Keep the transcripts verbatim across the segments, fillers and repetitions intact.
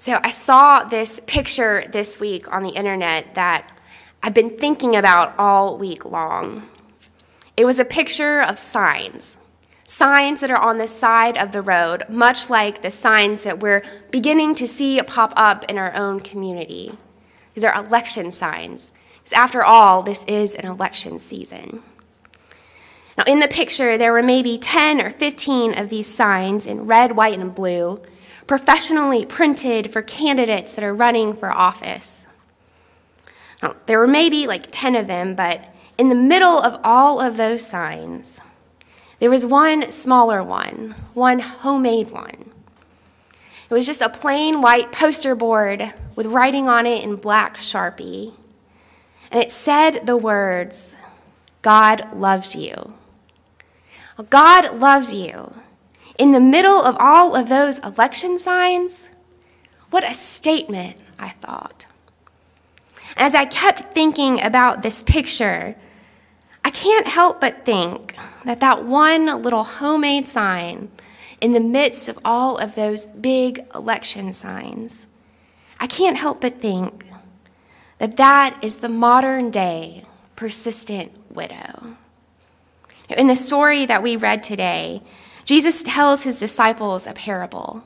So I saw this picture this week on the internet that I've been thinking about all week long. It was a picture of signs, signs that are on the side of the road, much like the signs that we're beginning to see pop up in our own community. These are election signs, because after all, this is an election season. Now, in the picture, there were maybe ten or fifteen of these signs in red, white, and blue, professionally printed for candidates that are running for office. Now, there were maybe like ten of them, but in the middle of all of those signs, there was one smaller one, one homemade one. It was just a plain white poster board with writing on it in black Sharpie. And it said the words, "God loves you." God loves you. In the middle of all of those election signs, what a statement, I thought. As I kept thinking about this picture, I can't help but think that that one little homemade sign in the midst of all of those big election signs, I can't help but think that that is the modern day persistent widow. In the story that we read today, Jesus tells his disciples a parable.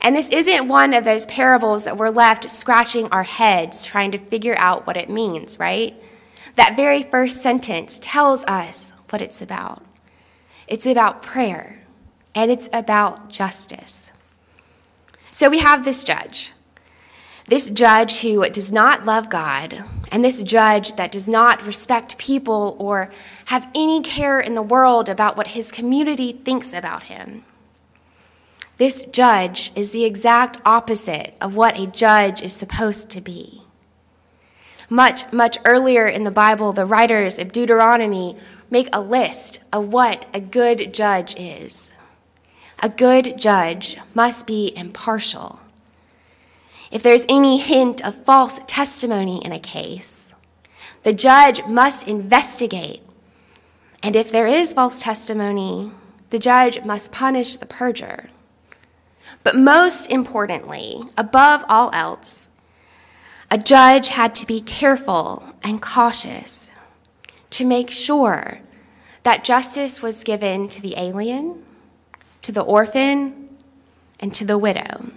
And this isn't one of those parables that we're left scratching our heads trying to figure out what it means, right? That very first sentence tells us what it's about. It's about prayer, and it's about justice. So we have this judge, this judge who does not love God, and this judge that does not respect people or have any care in the world about what his community thinks about him. This judge is the exact opposite of what a judge is supposed to be. Much, much earlier in the Bible, the writers of Deuteronomy make a list of what a good judge is. A good judge must be impartial. If there's any hint of false testimony in a case, the judge must investigate. And if there is false testimony, the judge must punish the perjurer. But most importantly, above all else, a judge had to be careful and cautious to make sure that justice was given to the alien, to the orphan, and to the widow.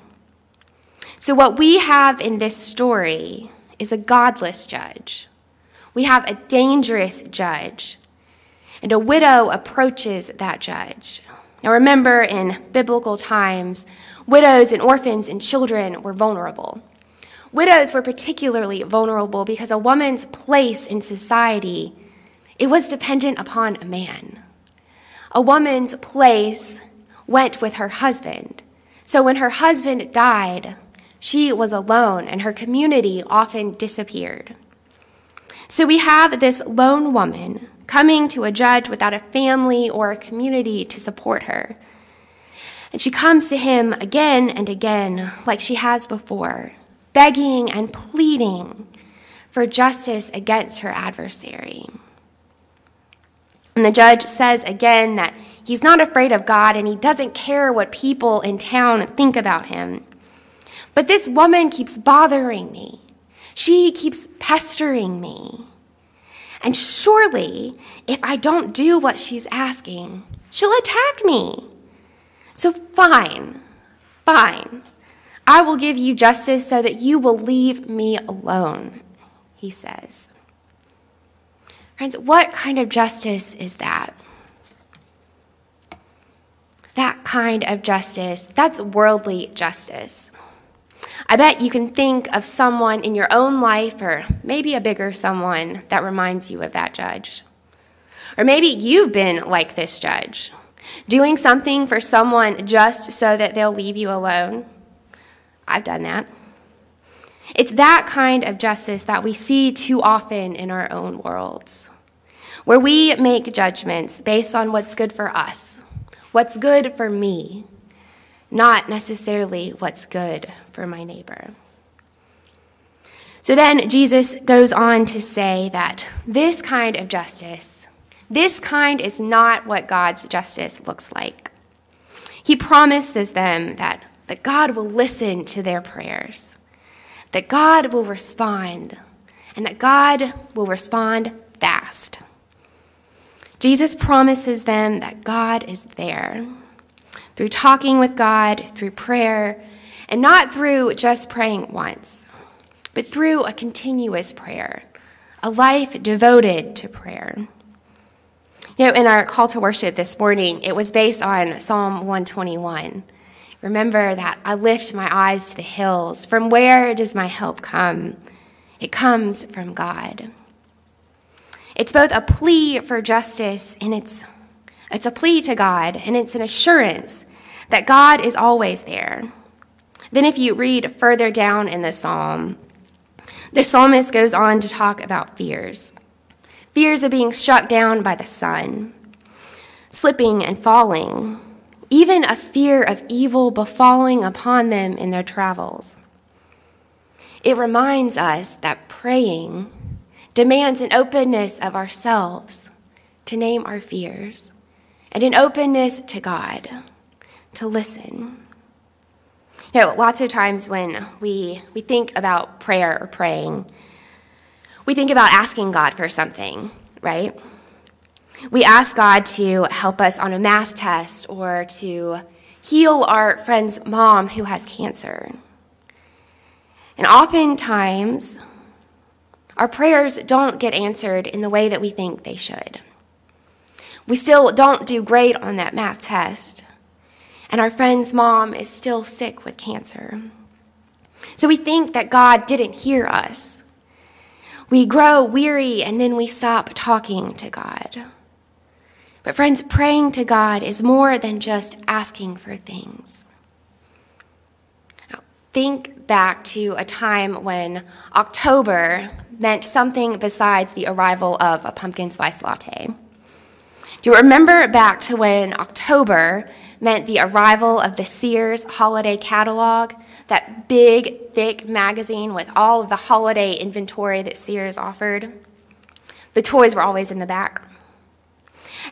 So what we have in this story is a godless judge. We have a dangerous judge, and a widow approaches that judge. Now remember, in biblical times, widows and orphans and children were vulnerable. Widows were particularly vulnerable because a woman's place in society, it was dependent upon a man. A woman's place went with her husband. So when her husband died, she was alone and her community often disappeared. So we have this lone woman coming to a judge without a family or a community to support her. And she comes to him again and again, like she has before, begging and pleading for justice against her adversary. And the judge says again that he's not afraid of God and he doesn't care what people in town think about him. But this woman keeps bothering me. She keeps pestering me. And surely, if I don't do what she's asking, she'll attack me. So fine, fine. I will give you justice so that you will leave me alone, he says. Friends, what kind of justice is that? That kind of justice, that's worldly justice. I bet you can think of someone in your own life, or maybe a bigger someone, that reminds you of that judge. Or maybe you've been like this judge, doing something for someone just so that they'll leave you alone. I've done that. It's that kind of justice that we see too often in our own worlds, where we make judgments based on what's good for us, what's good for me, not necessarily what's good for my neighbor. So then Jesus goes on to say that this kind of justice, this kind is not what God's justice looks like. He promises them that that God will listen to their prayers, that God will respond, and that God will respond fast. Jesus promises them that God is there through talking with God, through prayer, and not through just praying once, but through a continuous prayer, a life devoted to prayer. You know, in our call to worship this morning, it was based on Psalm one twenty-one. Remember that I lift my eyes to the hills. From where does my help come? It comes from God. It's both a plea for justice, and it's it's a plea to God, and it's an assurance that God is always there. Then if you read further down in the psalm, the psalmist goes on to talk about fears. Fears of being struck down by the sun, slipping and falling, even a fear of evil befalling upon them in their travels. It reminds us that praying demands an openness of ourselves to name our fears and an openness to God, to listen. You know, lots of times when we, we think about prayer or praying, we think about asking God for something, right? We ask God to help us on a math test or to heal our friend's mom who has cancer. And oftentimes, our prayers don't get answered in the way that we think they should. We still don't do great on that math test, and our friend's mom is still sick with cancer. So we think that God didn't hear us. We grow weary, and then we stop talking to God. But friends, praying to God is more than just asking for things. Think back to a time when October meant something besides the arrival of a pumpkin spice latte. Do you remember back to when October meant the arrival of the Sears holiday catalog, that big, thick magazine with all of the holiday inventory that Sears offered? The toys were always in the back.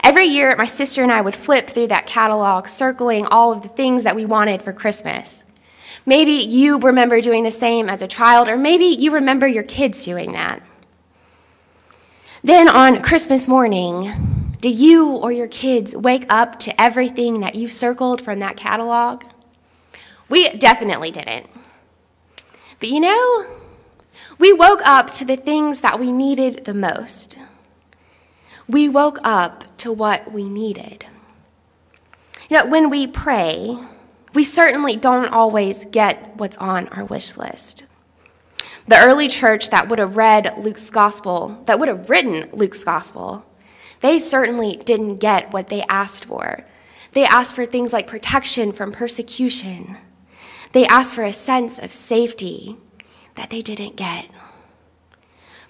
Every year, my sister and I would flip through that catalog, circling all of the things that we wanted for Christmas. Maybe you remember doing the same as a child, or maybe you remember your kids doing that. Then on Christmas morning, did you or your kids wake up to everything that you circled from that catalog? We definitely didn't. But you know, we woke up to the things that we needed the most. We woke up to what we needed. You know, when we pray, we certainly don't always get what's on our wish list. The early church that would have read Luke's gospel, that would have written Luke's gospel, they certainly didn't get what they asked for. They asked for things like protection from persecution. They asked for a sense of safety that they didn't get.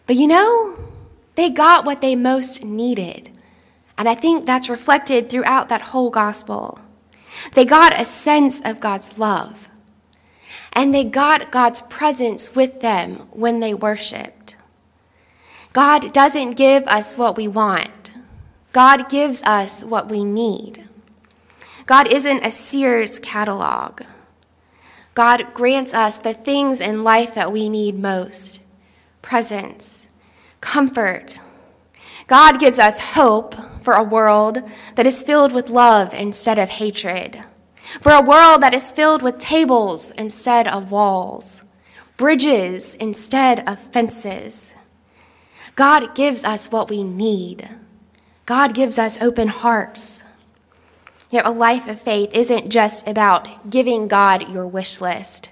But you know, they got what they most needed. And I think that's reflected throughout that whole gospel. They got a sense of God's love, and they got God's presence with them when they worshiped. God doesn't give us what we want. God gives us what we need. God isn't a Sears catalog. God grants us the things in life that we need most: presence, comfort. God gives us hope for a world that is filled with love instead of hatred, for a world that is filled with tables instead of walls, bridges instead of fences. God gives us what we need. God gives us open hearts. You know, a life of faith isn't just about giving God your wish list,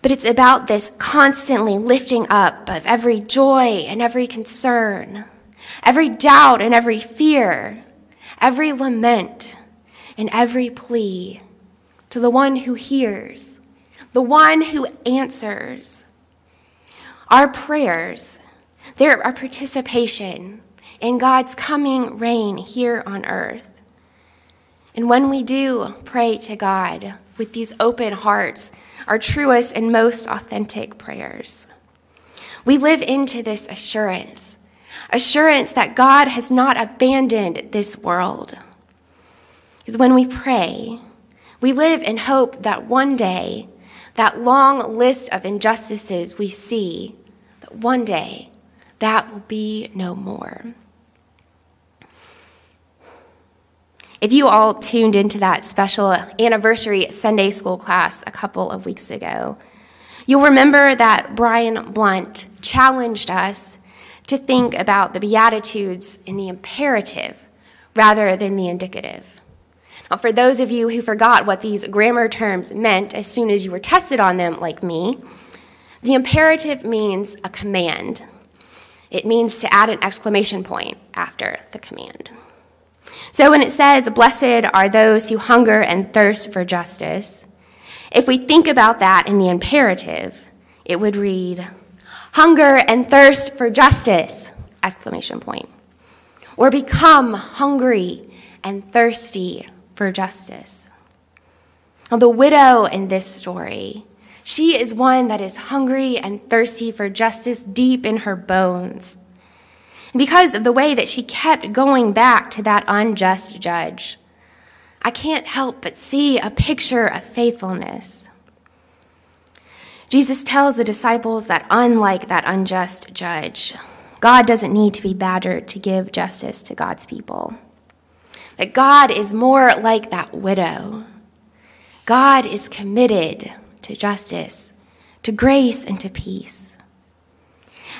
but it's about this constantly lifting up of every joy and every concern, every doubt and every fear, every lament and every plea to the one who hears, the one who answers. Our prayers, they're our participation in God's coming reign here on earth. And when we do pray to God with these open hearts, our truest and most authentic prayers, we live into this assurance Assurance that God has not abandoned this world. Because when we pray, We live in hope that one day, that long list of injustices we see, that one day, that will be no more. If you all tuned into that special anniversary Sunday school class a couple of weeks ago, you'll remember that Brian Blunt challenged us to think about the Beatitudes in the imperative rather than the indicative. Now, for those of you who forgot what these grammar terms meant as soon as you were tested on them, like me, the imperative means a command. It means to add an exclamation point after the command. So when it says, "Blessed are those who hunger and thirst for justice," if we think about that in the imperative, it would read, "Hunger and thirst for justice!" exclamation point. Or "Become hungry and thirsty for justice." Now, the widow in this story, she is one that is hungry and thirsty for justice deep in her bones. Because of the way that she kept going back to that unjust judge, I can't help but see a picture of faithfulness. Jesus tells the disciples that unlike that unjust judge, God doesn't need to be badgered to give justice to God's people. That God is more like that widow. God is committed to justice, to grace, and to peace.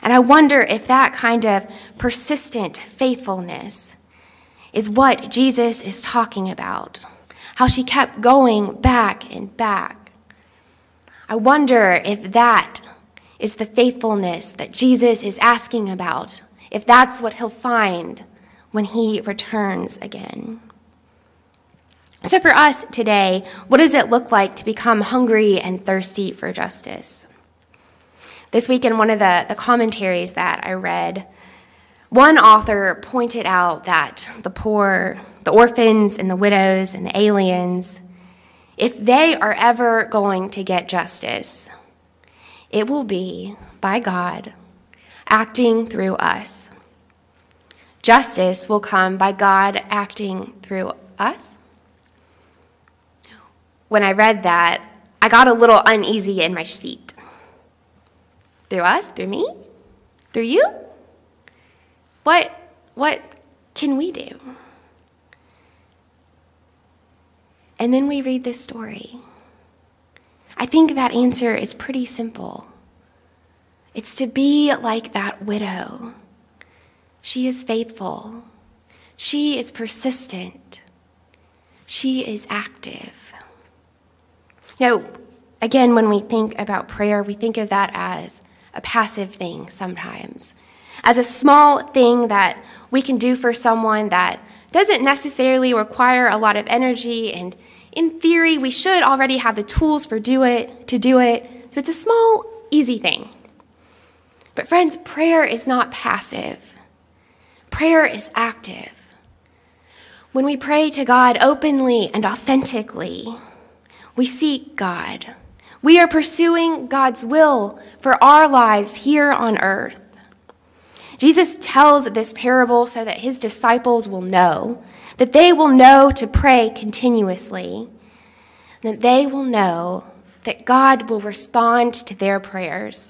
And I wonder if that kind of persistent faithfulness is what Jesus is talking about, how she kept going back and back. I wonder if that is the faithfulness that Jesus is asking about, if that's what he'll find when he returns again. So for us today, what does it look like to become hungry and thirsty for justice? This week in one of the, the commentaries that I read, one author pointed out that the poor, the orphans and the widows and the aliens, if they are ever going to get justice, it will be by God acting through us. Justice will come by God acting through us. When I read that, I got a little uneasy in my seat. Through us? Through me? Through you? What, what can we do? And then we read this story. I think that answer is pretty simple. It's to be like that widow. She is faithful. She is persistent. She is active. You know, again, when we think about prayer, we think of that as a passive thing sometimes, as a small thing that we can do for someone that doesn't necessarily require a lot of energy, and in theory, we should already have the tools for do it, to do it, so it's a small, easy thing. But friends, prayer is not passive. Prayer is active. When we pray to God openly and authentically, we seek God. We are pursuing God's will for our lives here on earth. Jesus tells this parable so that his disciples will know, that they will know to pray continuously, that they will know that God will respond to their prayers,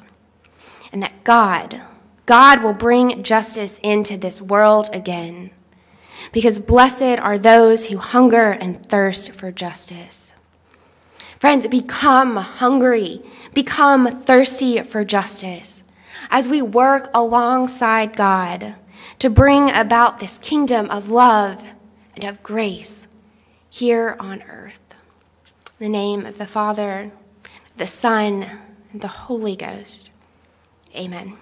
and that God, God will bring justice into this world again, because blessed are those who hunger and thirst for justice. Friends, become hungry, become thirsty for justice, as we work alongside God to bring about this kingdom of love and of grace here on earth. In the name of the Father, the Son, and the Holy Ghost. Amen.